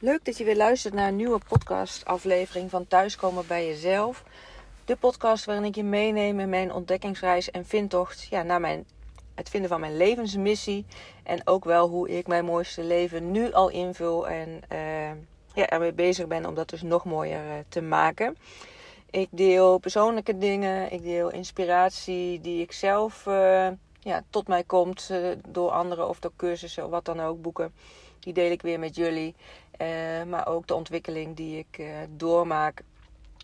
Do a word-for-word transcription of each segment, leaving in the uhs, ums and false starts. Leuk dat je weer luistert naar een nieuwe podcastaflevering van Thuiskomen bij Jezelf. De podcast waarin ik je meeneem in mijn ontdekkingsreis en vindtocht ja, naar mijn, het vinden van mijn levensmissie. En ook wel hoe ik mijn mooiste leven nu al invul en uh, ja, ermee bezig ben om dat dus nog mooier uh, te maken. Ik deel persoonlijke dingen, ik deel inspiratie die ik zelf uh, ja, tot mij komt uh, door anderen of door cursussen of wat dan ook, boeken. Die deel ik weer met jullie. Uh, maar ook de ontwikkeling die ik uh, doormaak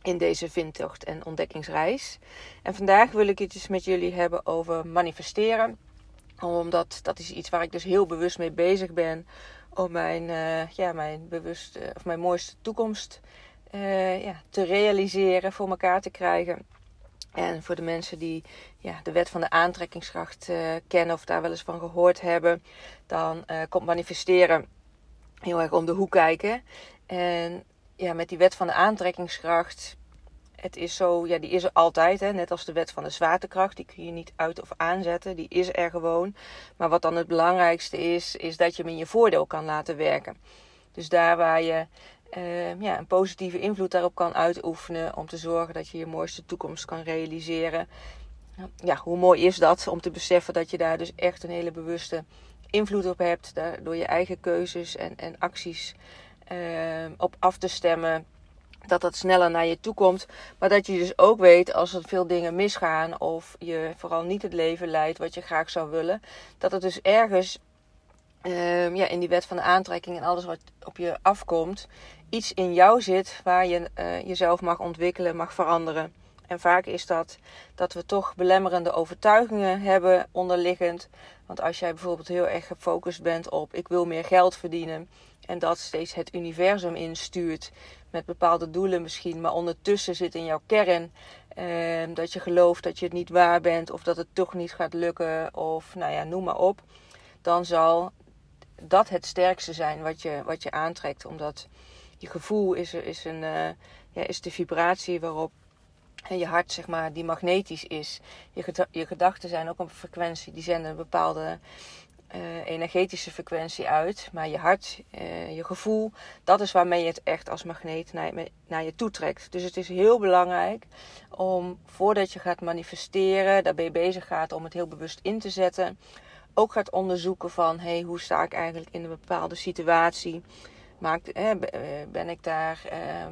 in deze vindtocht en ontdekkingsreis. En vandaag wil ik het eens met jullie hebben over manifesteren. Omdat dat is iets waar ik dus heel bewust mee bezig ben. Om mijn, uh, ja, mijn, bewust, uh, of mijn mooiste toekomst uh, ja, te realiseren. Voor elkaar te krijgen. En voor de mensen die ja, de wet van de aantrekkingskracht uh, kennen of daar wel eens van gehoord hebben, dan uh, komt manifesteren heel erg om de hoek kijken. En ja, met die wet van de aantrekkingskracht, het is zo, ja, die is er altijd, hè? Net als de wet van de zwaartekracht, die kun je niet uit of aanzetten, die is er gewoon. Maar wat dan het belangrijkste is, is dat je hem in je voordeel kan laten werken. Dus daar waar je Uh, ja, een positieve invloed daarop kan uitoefenen om te zorgen dat je je mooiste toekomst kan realiseren. Ja, hoe mooi is dat om te beseffen dat je daar dus echt een hele bewuste invloed op hebt. Door je eigen keuzes en, en acties uh, op af te stemmen. Dat dat sneller naar je toe komt. Maar dat je dus ook weet als er veel dingen misgaan of je vooral niet het leven leidt wat je graag zou willen. Dat het dus ergens uh, ja, in die wet van de aantrekking en alles wat op je afkomt, iets in jou zit waar je uh, jezelf mag ontwikkelen, mag veranderen. En vaak is dat dat we toch belemmerende overtuigingen hebben onderliggend. Want als jij bijvoorbeeld heel erg gefocust bent op ik wil meer geld verdienen. En dat steeds het universum instuurt met bepaalde doelen misschien. Maar ondertussen zit in jouw kern uh, dat je gelooft dat je het niet waar bent. Of dat het toch niet gaat lukken. Of nou ja, noem maar op. Dan zal dat het sterkste zijn wat je, wat je aantrekt. Omdat je gevoel is, is, een, uh, ja, is de vibratie waarop je hart, zeg maar, die magnetisch is. Je, ged- je gedachten zijn ook een frequentie, die zenden een bepaalde uh, energetische frequentie uit. Maar je hart, uh, je gevoel, dat is waarmee je het echt als magneet naar je, naar je toe trekt. Dus het is heel belangrijk om, voordat je gaat manifesteren, daarbij bezig gaat om het heel bewust in te zetten, ook gaat onderzoeken van, hey, hoe sta ik eigenlijk in een bepaalde situatie? Maakt, ben ik daar eh,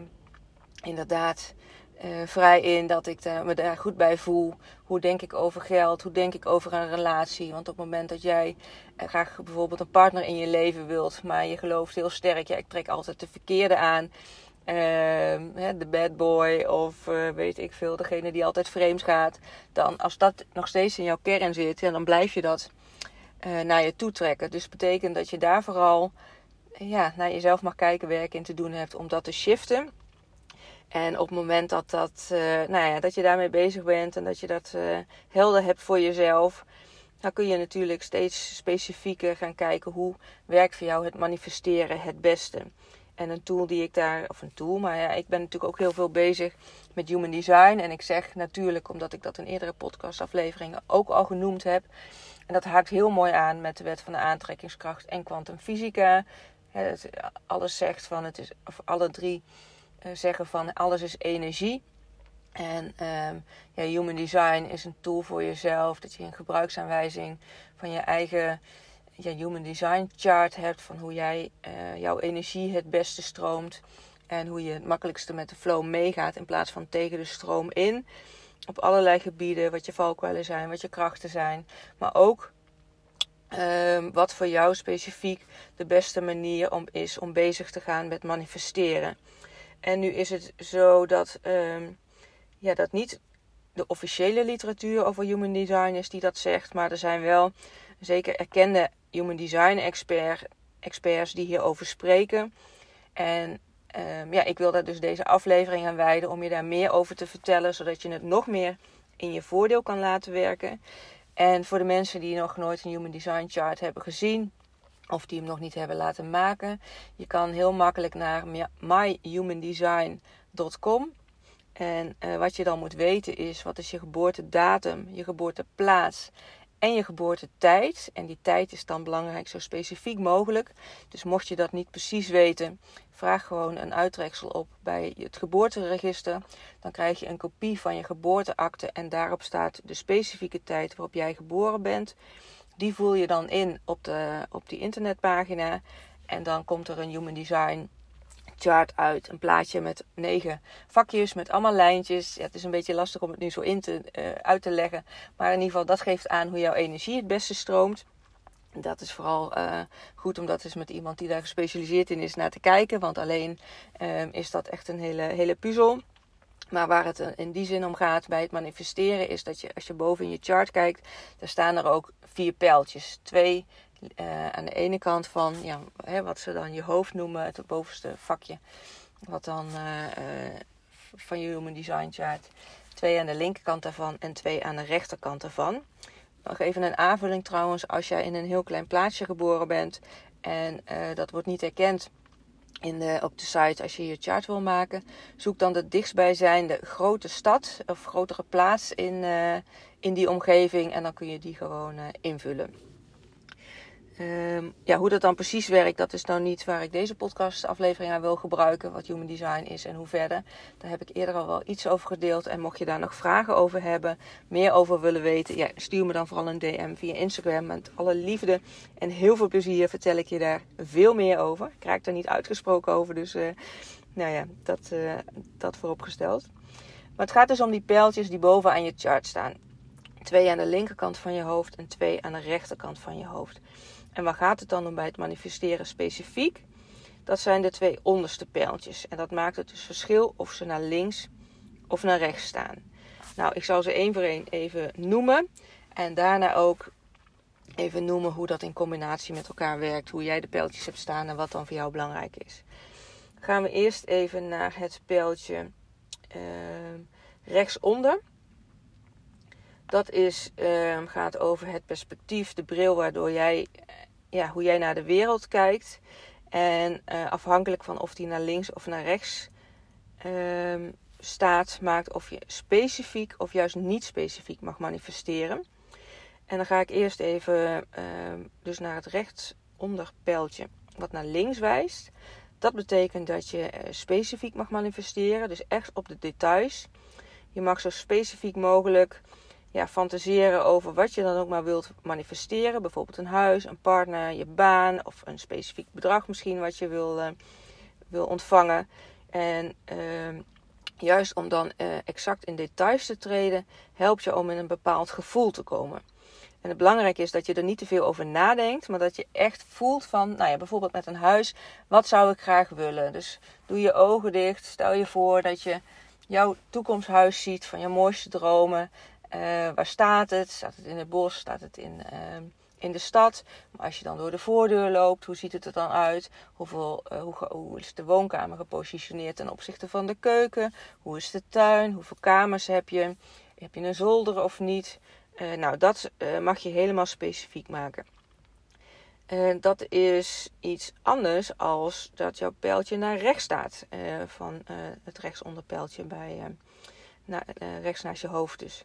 inderdaad eh, vrij in dat ik daar, me daar goed bij voel? Hoe denk ik over geld? Hoe denk ik over een relatie? Want op het moment dat jij eh, graag bijvoorbeeld een partner in je leven wilt, maar je gelooft heel sterk, ja, ik trek altijd de verkeerde aan. Eh, de bad boy of eh, weet ik veel, degene die altijd vreemd gaat. Dan, als dat nog steeds in jouw kern zit, ja, dan blijf je dat eh, naar je toe trekken. Dus betekent dat je daar vooral ja, naar jezelf mag kijken, werk in te doen hebt om dat te shiften. En op het moment dat, dat, uh, nou ja, dat je daarmee bezig bent en dat je dat uh, helder hebt voor jezelf, dan kun je natuurlijk steeds specifieker gaan kijken hoe werkt voor jou het manifesteren het beste. En een tool die ik daar, of een tool, maar ja, ik ben natuurlijk ook heel veel bezig met Human Design. En ik zeg natuurlijk, omdat ik dat in eerdere podcastafleveringen ook al genoemd heb. En dat haakt heel mooi aan met de wet van de aantrekkingskracht en kwantumfysica. Alles zegt van het is, of alle drie zeggen van alles is energie. En um, ja, Human Design is een tool voor jezelf. Dat je een gebruiksaanwijzing van je eigen ja, Human Design Chart hebt. Van hoe jij uh, jouw energie het beste stroomt. En hoe je het makkelijkste met de flow meegaat in plaats van tegen de stroom in. Op allerlei gebieden, wat je valkuilen zijn, wat je krachten zijn. Maar ook Um, wat voor jou specifiek de beste manier om, is om bezig te gaan met manifesteren. En nu is het zo dat, um, ja, dat niet de officiële literatuur over Human Design is die dat zegt. Maar er zijn wel zeker erkende Human Design expert, experts die hierover spreken. En um, ja, ik wil daar dus deze aflevering aan wijden om je daar meer over te vertellen. Zodat je het nog meer in je voordeel kan laten werken. En voor de mensen die nog nooit een Human Design Chart hebben gezien, of die hem nog niet hebben laten maken, je kan heel makkelijk naar my human design dot com. En uh, wat je dan moet weten is, wat is je geboortedatum, je geboorteplaats en je geboortetijd. En die tijd is dan belangrijk, zo specifiek mogelijk. Dus mocht je dat niet precies weten, vraag gewoon een uittreksel op bij het geboorteregister. Dan krijg je een kopie van je geboorteakte en daarop staat de specifieke tijd waarop jij geboren bent. Die voel je dan in op, de, op die internetpagina en dan komt er een Human Design Chart uit. Een plaatje met negen vakjes, met allemaal lijntjes. Ja, het is een beetje lastig om het nu zo in te, uh, uit te leggen. Maar in ieder geval, dat geeft aan hoe jouw energie het beste stroomt. Dat is vooral uh, goed om dat eens met iemand die daar gespecialiseerd in is naar te kijken. Want alleen uh, is dat echt een hele, hele puzzel. Maar waar het in die zin om gaat bij het manifesteren is dat je als je boven in je chart kijkt, daar staan er ook vier pijltjes. Twee uh, aan de ene kant van ja, hè, wat ze dan je hoofd noemen, het bovenste vakje. Wat dan uh, uh, van je Human Design Chart. Twee aan de linkerkant daarvan en twee aan de rechterkant daarvan. Nog even een aanvulling trouwens, als jij in een heel klein plaatsje geboren bent en uh, dat wordt niet erkend. In de, op de site, als je je chart wil maken, zoek dan de dichtstbijzijnde grote stad of grotere plaats in, uh, in die omgeving. En dan kun je die gewoon uh, invullen. Um, ja, hoe dat dan precies werkt, dat is nou niet waar ik deze podcastaflevering aan wil gebruiken. Wat Human Design is en hoe verder. Daar heb ik eerder al wel iets over gedeeld. En mocht je daar nog vragen over hebben, meer over willen weten, ja, stuur me dan vooral een D M via Instagram. Met alle liefde en heel veel plezier vertel ik je daar veel meer over. Ik raak er niet uitgesproken over, dus uh, nou ja, dat, uh, dat vooropgesteld. Maar het gaat dus om die pijltjes die boven aan je chart staan. Twee aan de linkerkant van je hoofd en twee aan de rechterkant van je hoofd. En waar gaat het dan om bij het manifesteren specifiek? Dat zijn de twee onderste pijltjes. En dat maakt het dus verschil of ze naar links of naar rechts staan. Nou, ik zal ze één voor één even noemen. En daarna ook even noemen hoe dat in combinatie met elkaar werkt. Hoe jij de pijltjes hebt staan en wat dan voor jou belangrijk is. Gaan we eerst even naar het pijltje eh, rechtsonder. Dat is, uh, gaat over het perspectief, de bril waardoor jij, ja, hoe jij naar de wereld kijkt. En uh, afhankelijk van of die naar links of naar rechts uh, staat, maakt of je specifiek of juist niet specifiek mag manifesteren. En dan ga ik eerst even uh, dus naar het rechtsonder pijltje wat naar links wijst. Dat betekent dat je uh, specifiek mag manifesteren, dus echt op de details. Je mag zo specifiek mogelijk... Ja, fantaseren over wat je dan ook maar wilt manifesteren. Bijvoorbeeld een huis, een partner, je baan of een specifiek bedrag misschien wat je wil, uh, wil ontvangen. En uh, juist om dan uh, exact in details te treden, helpt je om in een bepaald gevoel te komen. En het belangrijke is dat je er niet te veel over nadenkt, maar dat je echt voelt van, nou ja, bijvoorbeeld met een huis, wat zou ik graag willen? Dus doe je ogen dicht, stel je voor dat je jouw toekomsthuis ziet van je mooiste dromen. Uh, waar staat het? Staat het in het bos? Staat het in, uh, in de stad? Maar als je dan door de voordeur loopt, hoe ziet het er dan uit? Hoeveel, uh, hoe, hoe is de woonkamer gepositioneerd ten opzichte van de keuken? Hoe is de tuin? Hoeveel kamers heb je? Heb je een zolder of niet? Uh, nou, dat uh, mag je helemaal specifiek maken. Uh, dat is iets anders als dat jouw pijltje naar rechts staat. Uh, van uh, het rechtsonderpijltje bij... Uh, Na, uh, rechts naast je hoofd dus.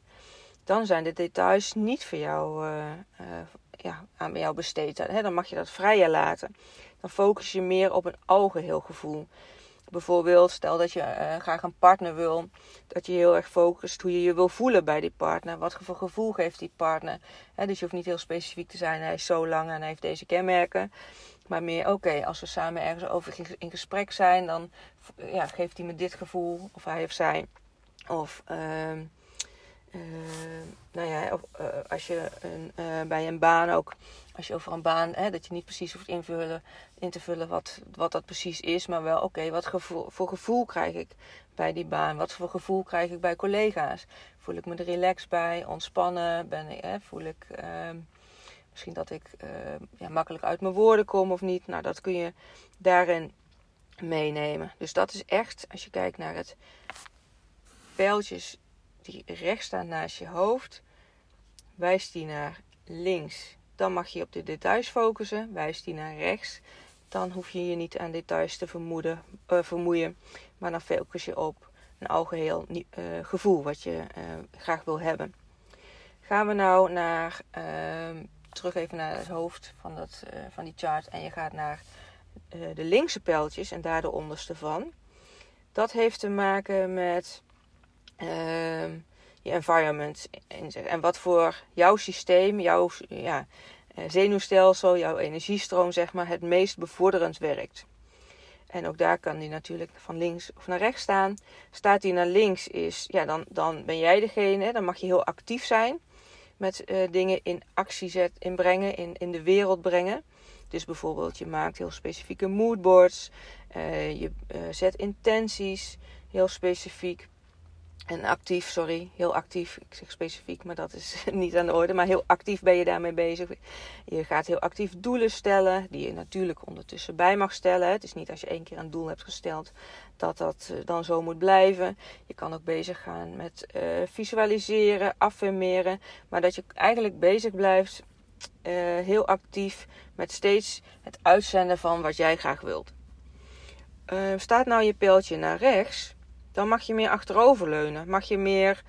Dan zijn de details niet voor jou, uh, uh, ja, aan jou besteed. Hè? Dan mag je dat vrijer laten. Dan focus je meer op een algeheel gevoel. Bijvoorbeeld, stel dat je uh, graag een partner wil. Dat je heel erg focust hoe je je wil voelen bij die partner. Wat voor gevoel geeft die partner. Hè? Dus je hoeft niet heel specifiek te zijn. Hij is zo lang en hij heeft deze kenmerken. Maar meer, oké, okay, als we samen ergens over in gesprek zijn. Dan ja, geeft hij me dit gevoel. Of hij of zij... Of, uh, uh, nou ja, of uh, als je een, uh, bij een baan ook, als je over een baan, hè, dat je niet precies hoeft invullen, in te vullen wat, wat dat precies is. Maar wel, oké, okay, wat gevoel, voor gevoel krijg ik bij die baan? Wat voor gevoel krijg ik bij collega's? Voel ik me er relaxed bij, ontspannen? Ben ik, hè, voel ik uh, misschien dat ik uh, ja, makkelijk uit mijn woorden kom of niet? Nou, dat kun je daarin meenemen. Dus dat is echt, als je kijkt naar het... pijltjes die rechts staan naast je hoofd, wijst die naar links. Dan mag je op de details focussen, wijst die naar rechts. Dan hoef je je niet aan details te vermoeden, uh, vermoeien, maar dan focus je op een algeheel uh, gevoel wat je uh, graag wil hebben. Gaan we nou naar, uh, terug even naar het hoofd van, dat, uh, van die chart. En je gaat naar uh, de linkse pijltjes en daar de onderste van. Dat heeft te maken met uh, je environment. En wat voor jouw systeem, jouw ja, zenuwstelsel, jouw energiestroom, zeg maar, het meest bevorderend werkt. En ook daar kan die natuurlijk van links of naar rechts staan. Staat die naar links, is, ja, dan, dan ben jij degene. Dan mag je heel actief zijn met uh, dingen in actie zetten, inbrengen, in, in de wereld brengen. Dus bijvoorbeeld je maakt heel specifieke moodboards. Uh, je uh, zet intenties heel specifiek. En actief, sorry, heel actief. Ik zeg specifiek, maar dat is niet aan de orde. Maar heel actief ben je daarmee bezig. Je gaat heel actief doelen stellen, die je natuurlijk ondertussen bij mag stellen. Het is niet als je één keer een doel hebt gesteld, dat dat dan zo moet blijven. Je kan ook bezig gaan met uh, visualiseren, affirmeren. Maar dat je eigenlijk bezig blijft, uh, heel actief, met steeds het uitzenden van wat jij graag wilt. Uh, staat nou je pijltje naar rechts, dan mag je meer achteroverleunen. Mag je meer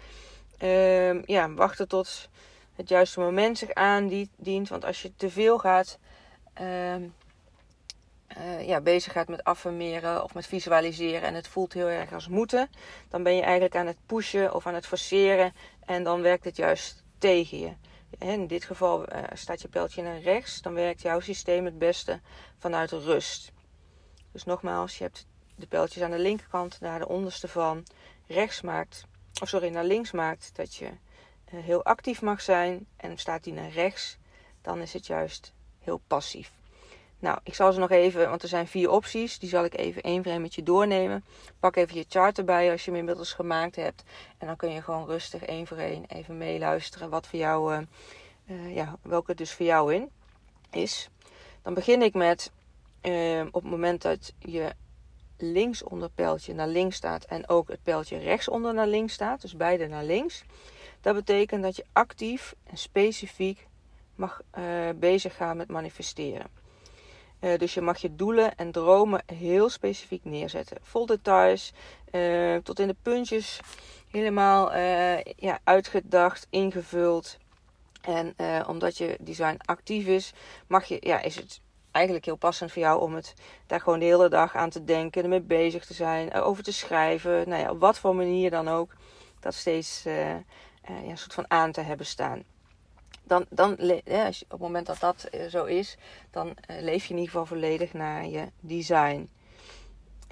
uh, ja, wachten tot het juiste moment zich aandient. Want als je te veel gaat, uh, uh, ja, bezig gaat met affirmeren of met visualiseren en het voelt heel erg als moeten, dan ben je eigenlijk aan het pushen of aan het forceren en dan werkt het juist tegen je. In dit geval uh, staat je pijltje naar rechts, dan werkt jouw systeem het beste vanuit rust. Dus nogmaals, je hebt de pijltjes aan de linkerkant, naar de onderste van, rechts maakt, of sorry, naar links maakt, dat je heel actief mag zijn. En staat die naar rechts, dan is het juist heel passief. Nou, ik zal ze nog even, want er zijn vier opties, die zal ik even één voor één met je doornemen. Pak even je chart erbij als je hem inmiddels gemaakt hebt. En dan kun je gewoon rustig één voor één even meeluisteren wat voor jou, uh, uh, ja, welke het dus voor jou in is. Dan begin ik met, uh, op het moment dat je links onder pijltje naar links staat en ook het pijltje rechtsonder naar links staat, dus beide naar links. Dat betekent dat je actief en specifiek mag uh, bezig gaan met manifesteren. Uh, dus je mag je doelen en dromen heel specifiek neerzetten. Vol details, uh, tot in de puntjes, helemaal uh, ja, uitgedacht, ingevuld. En uh, omdat je design actief is, mag je, ja, is het eigenlijk heel passend voor jou om het daar gewoon de hele dag aan te denken, ermee bezig te zijn, over te schrijven. Nou ja, op wat voor manier dan ook, dat steeds uh, uh, ja, een soort van aan te hebben staan. Dan, dan, ja, op het moment dat dat uh, zo is, dan uh, leef je in ieder geval volledig naar je design.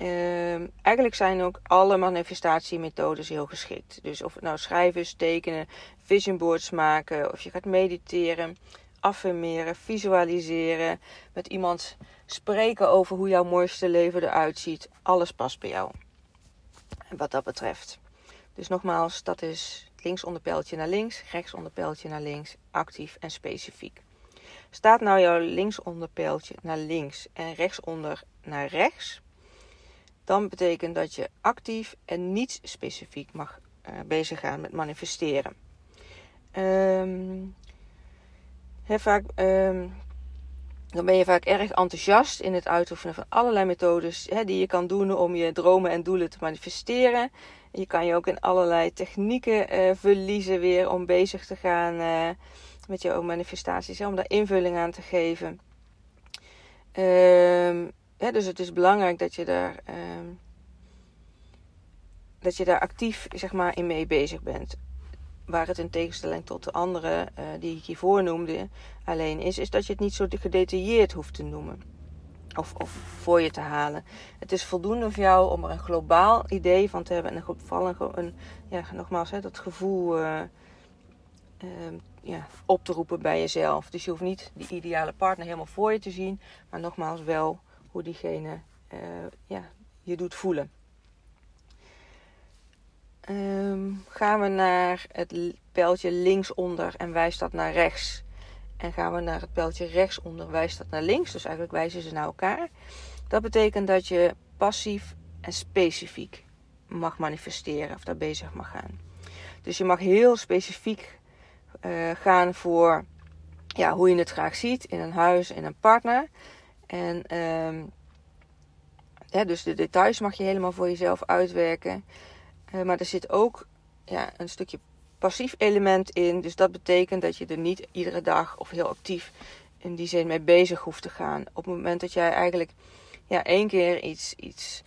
Uh, eigenlijk zijn ook alle manifestatiemethodes heel geschikt. Dus of het nou schrijven is, tekenen, vision boards maken, of je gaat mediteren, affirmeren, visualiseren, met iemand spreken over hoe jouw mooiste leven eruit ziet. Alles past bij jou, wat dat betreft. Dus nogmaals, dat is links onder pijltje naar links, rechts onder pijltje naar links, actief en specifiek. Staat nou jouw links onder pijltje naar links en rechts onder naar rechts, dan betekent dat je actief en niet specifiek mag uh, bezig gaan met manifesteren. Ehm... Um, He, vaak, um, dan ben je vaak erg enthousiast in het uitoefenen van allerlei methodes, he, die je kan doen om je dromen en doelen te manifesteren. Je kan je ook in allerlei technieken uh, verliezen weer om bezig te gaan uh, met jouw manifestaties, he, om daar invulling aan te geven. Um, he, dus het is belangrijk dat je daar, um, dat je daar actief, zeg maar, in mee bezig bent. Waar het in tegenstelling tot de andere uh, die ik hiervoor noemde alleen is, is dat je het niet zo gedetailleerd hoeft te noemen. Of, of voor je te halen. Het is voldoende voor jou om er een globaal idee van te hebben. En vooral een, een, ja, nogmaals, hè, dat gevoel uh, uh, ja, op te roepen bij jezelf. Dus je hoeft niet die ideale partner helemaal voor je te zien. Maar nogmaals wel hoe diegene uh, ja, je doet voelen. Um, gaan we naar het pijltje linksonder en wijst dat naar rechts. En gaan we naar het pijltje rechtsonder, wijst dat naar links. Dus eigenlijk wijzen ze naar elkaar. Dat betekent dat je passief en specifiek mag manifesteren of daar bezig mag gaan. Dus je mag heel specifiek uh, gaan voor, ja, hoe je het graag ziet in een huis, in een partner. En um, ja, dus de details mag je helemaal voor jezelf uitwerken. Maar er zit ook, ja, een stukje passief element in. Dus dat betekent dat je er niet iedere dag of heel actief in die zin mee bezig hoeft te gaan. Op het moment dat jij eigenlijk ja, één keer iets, iets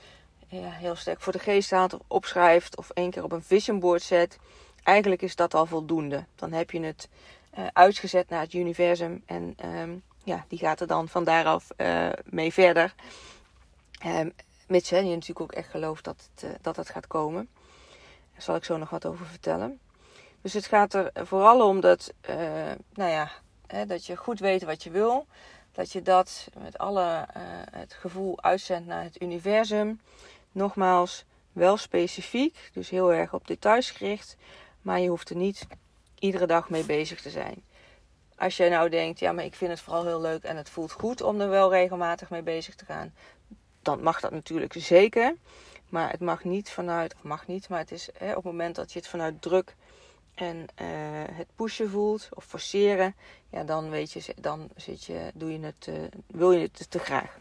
ja, heel sterk voor de geest haalt of opschrijft of één keer op een vision board zet, eigenlijk is dat al voldoende. Dan heb je het uh, uitgezet naar het universum en um, ja, die gaat er dan van daaraf uh, mee verder. Um, mits hè, je natuurlijk ook echt gelooft dat het, uh, dat het gaat komen. Daar zal ik zo nog wat over vertellen. Dus het gaat er vooral om dat, uh, nou ja, hè, dat je goed weet wat je wil. Dat je dat met alle uh, het gevoel uitzendt naar het universum. Nogmaals, wel specifiek, dus heel erg op details gericht. Maar je hoeft er niet iedere dag mee bezig te zijn. Als jij nou denkt, ja, maar ik vind het vooral heel leuk en het voelt goed om er wel regelmatig mee bezig te gaan. Dan mag dat natuurlijk zeker. Maar het mag niet vanuit, of mag niet, maar het is hè, op het moment dat je het vanuit druk en uh, het pushen voelt of forceren, ja, dan weet je, dan zit je, doe je het, uh, wil je het te graag.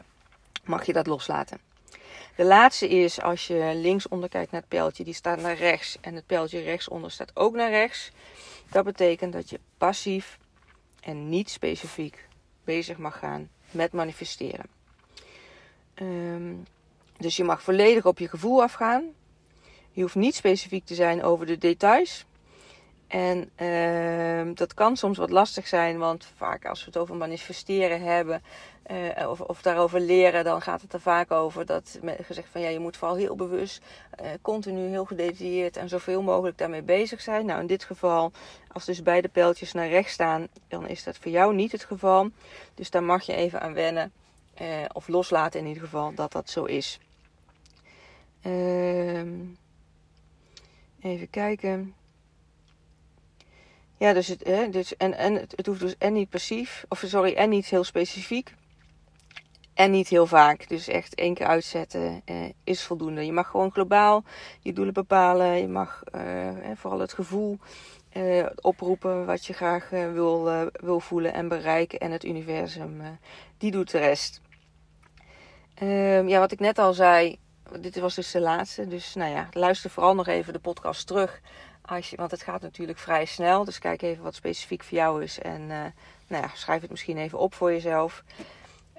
Mag je dat loslaten. De laatste is als je linksonder kijkt naar het pijltje, die staat naar rechts en het pijltje rechtsonder staat ook naar rechts. Dat betekent dat je passief en niet specifiek bezig mag gaan met manifesteren. Um, dus je mag volledig op je gevoel afgaan. Je hoeft niet specifiek te zijn over de details. En uh, dat kan soms wat lastig zijn, want vaak als we het over manifesteren hebben uh, of, of daarover leren, dan gaat het er vaak over dat gezegd van ja, je moet vooral heel bewust, uh, continu heel gedetailleerd en zoveel mogelijk daarmee bezig zijn. Nou, in dit geval, als dus beide pijltjes naar rechts staan, dan is dat voor jou niet het geval. Dus daar mag je even aan wennen uh, of loslaten in ieder geval dat dat zo is. Uh, even kijken. Ja, dus het, hè, dus, en, en het hoeft dus en niet passief, of sorry, en niet heel specifiek. En niet heel vaak. Dus echt één keer uitzetten eh, is voldoende. Je mag gewoon globaal je doelen bepalen. Je mag eh, vooral het gevoel eh, oproepen wat je graag eh, wil, eh, wil voelen en bereiken. En het universum, eh, die doet de rest. Um, ja, wat ik net al zei, dit was dus de laatste. Dus nou ja, luister vooral nog even de podcast terug. Als je, want het gaat natuurlijk vrij snel. Dus kijk even wat specifiek voor jou is. En uh, nou ja, schrijf het misschien even op voor jezelf.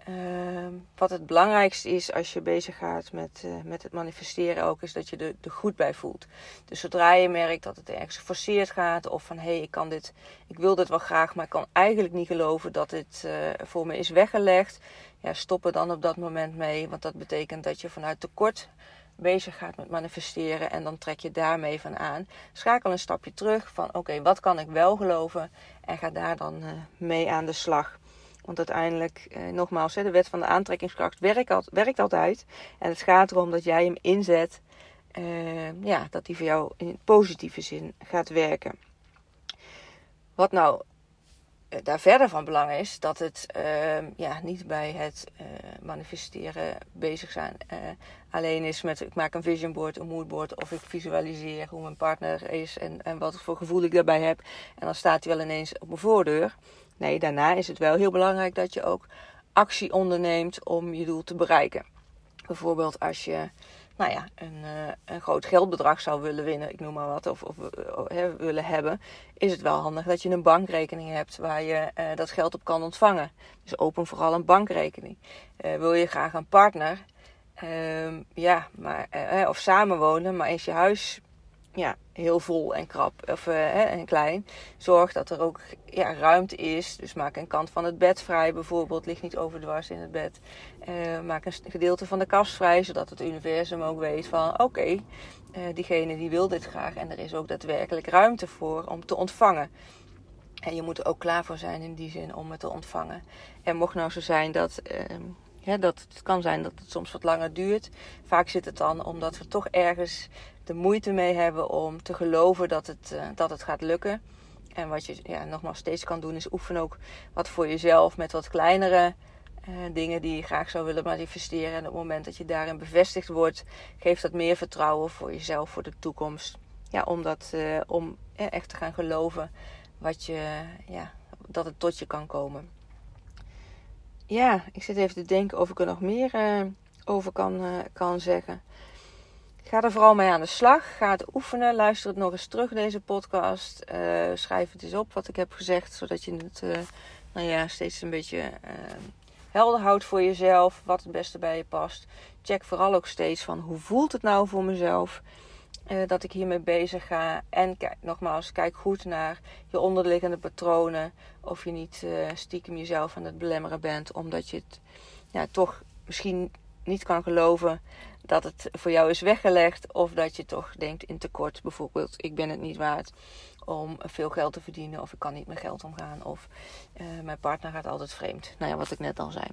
Uh, wat het belangrijkste is als je bezig gaat met, uh, met het manifesteren ook, is dat je er, er goed bij voelt. Dus zodra je merkt dat het ergens geforceerd gaat. Of van hé, hey, ik kan dit, ik wil dit wel graag. Maar ik kan eigenlijk niet geloven dat dit uh, voor me is weggelegd. Ja, stop er dan op dat moment mee. Want dat betekent dat je vanuit tekort bezig gaat met manifesteren en dan trek je daarmee van aan. Schakel een stapje terug van oké, okay, wat kan ik wel geloven en ga daar dan uh, mee aan de slag. Want uiteindelijk, uh, nogmaals, hè, de wet van de aantrekkingskracht werkt, al, werkt altijd. En het gaat erom dat jij hem inzet, uh, ja, dat die voor jou in positieve zin gaat werken. Wat nou uh, daar verder van belang is, dat het uh, ja, niet bij het uh, manifesteren bezig zijn Uh, alleen is met ik maak een vision board, een mood board, of ik visualiseer hoe mijn partner is en, en wat voor gevoel ik daarbij heb. En dan staat hij wel ineens op mijn voordeur. Nee, daarna is het wel heel belangrijk dat je ook actie onderneemt om je doel te bereiken. Bijvoorbeeld als je nou ja, een, een groot geldbedrag zou willen winnen, ik noem maar wat, of, of he, willen hebben, is het wel handig dat je een bankrekening hebt waar je uh, dat geld op kan ontvangen. Dus open vooral een bankrekening. Uh, wil je graag een partner? Um, ja, maar, eh, of samenwonen, maar is je huis ja, heel vol en krap of, eh, en klein. Zorg dat er ook ja, ruimte is. Dus maak een kant van het bed vrij bijvoorbeeld. Lig niet overdwars in het bed. Uh, maak een gedeelte van de kast vrij, zodat het universum ook weet van oké, okay, uh, diegene die wil dit graag. En er is ook daadwerkelijk ruimte voor om te ontvangen. En je moet er ook klaar voor zijn in die zin om het te ontvangen. En mocht nou zo zijn dat Uh, Ja, dat het kan zijn dat het soms wat langer duurt. Vaak zit het dan omdat we toch ergens de moeite mee hebben om te geloven dat het, uh, dat het gaat lukken. En wat je ja, nogmaals steeds kan doen is oefenen ook wat voor jezelf met wat kleinere uh, dingen die je graag zou willen manifesteren. En op het moment dat je daarin bevestigd wordt, geeft dat meer vertrouwen voor jezelf, voor de toekomst. Ja, om, dat, uh, om uh, echt te gaan geloven wat je, uh, ja, dat het tot je kan komen. Ja, ik zit even te denken of ik er nog meer uh, over kan, uh, kan zeggen. Ga er vooral mee aan de slag. Ga het oefenen. Luister het nog eens terug, deze podcast. Uh, schrijf het eens op wat ik heb gezegd. Zodat je het uh, nou ja, steeds een beetje uh, helder houdt voor jezelf. Wat het beste bij je past. Check vooral ook steeds van hoe voelt het nou voor mezelf. Uh, dat ik hiermee bezig ga. En kijk, nogmaals, kijk goed naar je onderliggende patronen. Of je niet uh, stiekem jezelf aan het belemmeren bent. Omdat je het ja, toch misschien niet kan geloven dat het voor jou is weggelegd. Of dat je toch denkt in tekort. Bijvoorbeeld, ik ben het niet waard om veel geld te verdienen. Of ik kan niet met geld omgaan. Of uh, mijn partner gaat altijd vreemd. Nou ja, wat ik net al zei.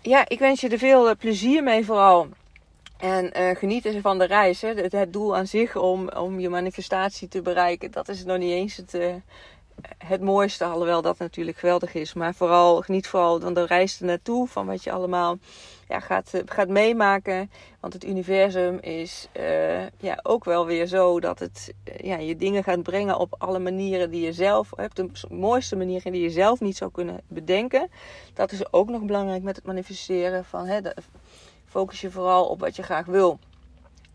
Ja, ik wens je er veel uh, plezier mee vooral. En uh, genieten van de reis. Hè. Het, het doel aan zich om, om je manifestatie te bereiken. Dat is nog niet eens het, uh, het mooiste. Alhoewel dat natuurlijk geweldig is. Maar vooral geniet vooral van de reis ernaartoe. Van wat je allemaal ja, gaat, gaat meemaken. Want het universum is uh, ja, ook wel weer zo. Dat het uh, ja, je dingen gaat brengen op alle manieren die je zelf hebt. De mooiste manieren die je zelf niet zou kunnen bedenken. Dat is ook nog belangrijk met het manifesteren. Van, hè, de, focus je vooral op wat je graag wil.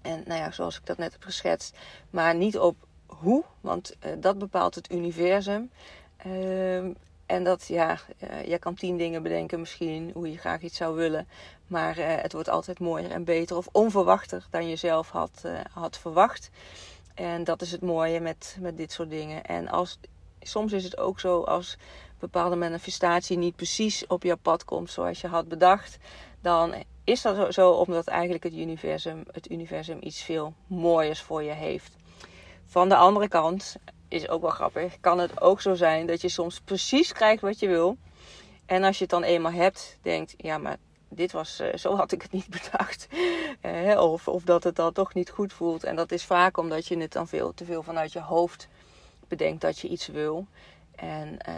En nou ja, zoals ik dat net heb geschetst. Maar niet op hoe. Want uh, dat bepaalt het universum. Uh, en dat, ja, uh, jij kan tien dingen bedenken misschien. Hoe je graag iets zou willen. Maar uh, het wordt altijd mooier en beter. Of onverwachter dan je zelf had, uh, had verwacht. En dat is het mooie met, met dit soort dingen. En als, soms is het ook zo als bepaalde manifestatie niet precies op jouw pad komt. Zoals je had bedacht. Dan is dat zo omdat eigenlijk het universum, het universum iets veel mooiers voor je heeft. Van de andere kant, is ook wel grappig, kan het ook zo zijn dat je soms precies krijgt wat je wil. En als je het dan eenmaal hebt, denkt, ja maar dit was, zo had ik het niet bedacht. Eh, of, of dat het dan toch niet goed voelt. En dat is vaak omdat je het dan veel te veel vanuit je hoofd bedenkt dat je iets wil. En eh,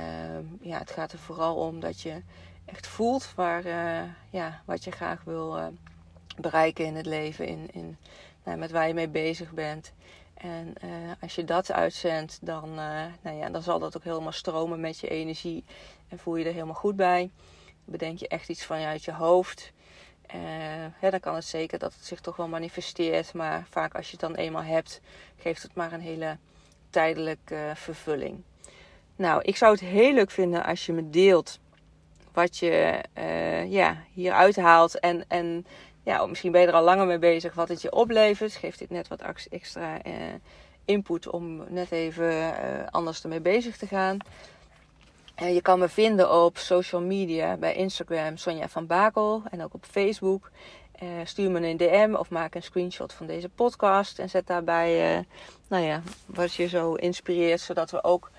ja, het gaat er vooral om dat je echt voelt waar, uh, ja, wat je graag wil uh, bereiken in het leven. In, in, nou, met waar je mee bezig bent. En uh, als je dat uitzendt, dan, uh, nou ja, dan zal dat ook helemaal stromen met je energie. En voel je er helemaal goed bij. Bedenk je echt iets vanuit je hoofd. Uh, hè, dan kan het zeker dat het zich toch wel manifesteert. Maar vaak als je het dan eenmaal hebt, geeft het maar een hele tijdelijke uh, vervulling. Nou, ik zou het heel leuk vinden als je me deelt wat je uh, ja, hieruit haalt. En, en ja, misschien ben je er al langer mee bezig wat het je oplevert. Geeft dit net wat extra uh, input om net even uh, anders ermee bezig te gaan. Uh, je kan me vinden op social media. Bij Instagram Sonja van Bakel. En ook op Facebook. Uh, stuur me een D M of maak een screenshot van deze podcast. En zet daarbij uh, nou ja, wat je zo inspireert. Zodat we ook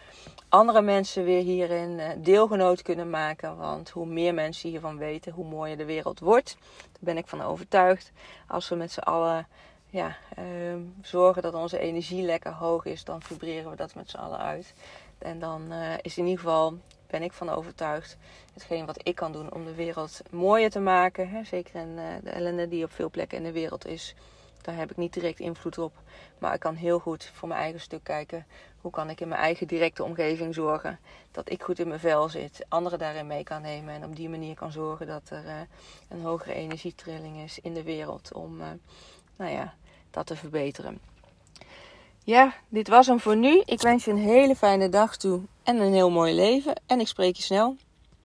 andere mensen weer hierin deelgenoot kunnen maken. Want hoe meer mensen hiervan weten, hoe mooier de wereld wordt. Daar ben ik van overtuigd. Als we met z'n allen ja, euh, zorgen dat onze energie lekker hoog is, dan vibreren we dat met z'n allen uit. En dan uh, is in ieder geval, ben ik van overtuigd, hetgeen wat ik kan doen om de wereld mooier te maken. Hè? Zeker in uh, de ellende die op veel plekken in de wereld is. Daar heb ik niet direct invloed op. Maar ik kan heel goed voor mijn eigen stuk kijken. Hoe kan ik in mijn eigen directe omgeving zorgen dat ik goed in mijn vel zit. Anderen daarin mee kan nemen. En op die manier kan zorgen dat er uh, een hogere energietrilling is in de wereld. Om uh, nou ja, dat te verbeteren. Ja, dit was hem voor nu. Ik wens je een hele fijne dag toe. En een heel mooi leven. En ik spreek je snel.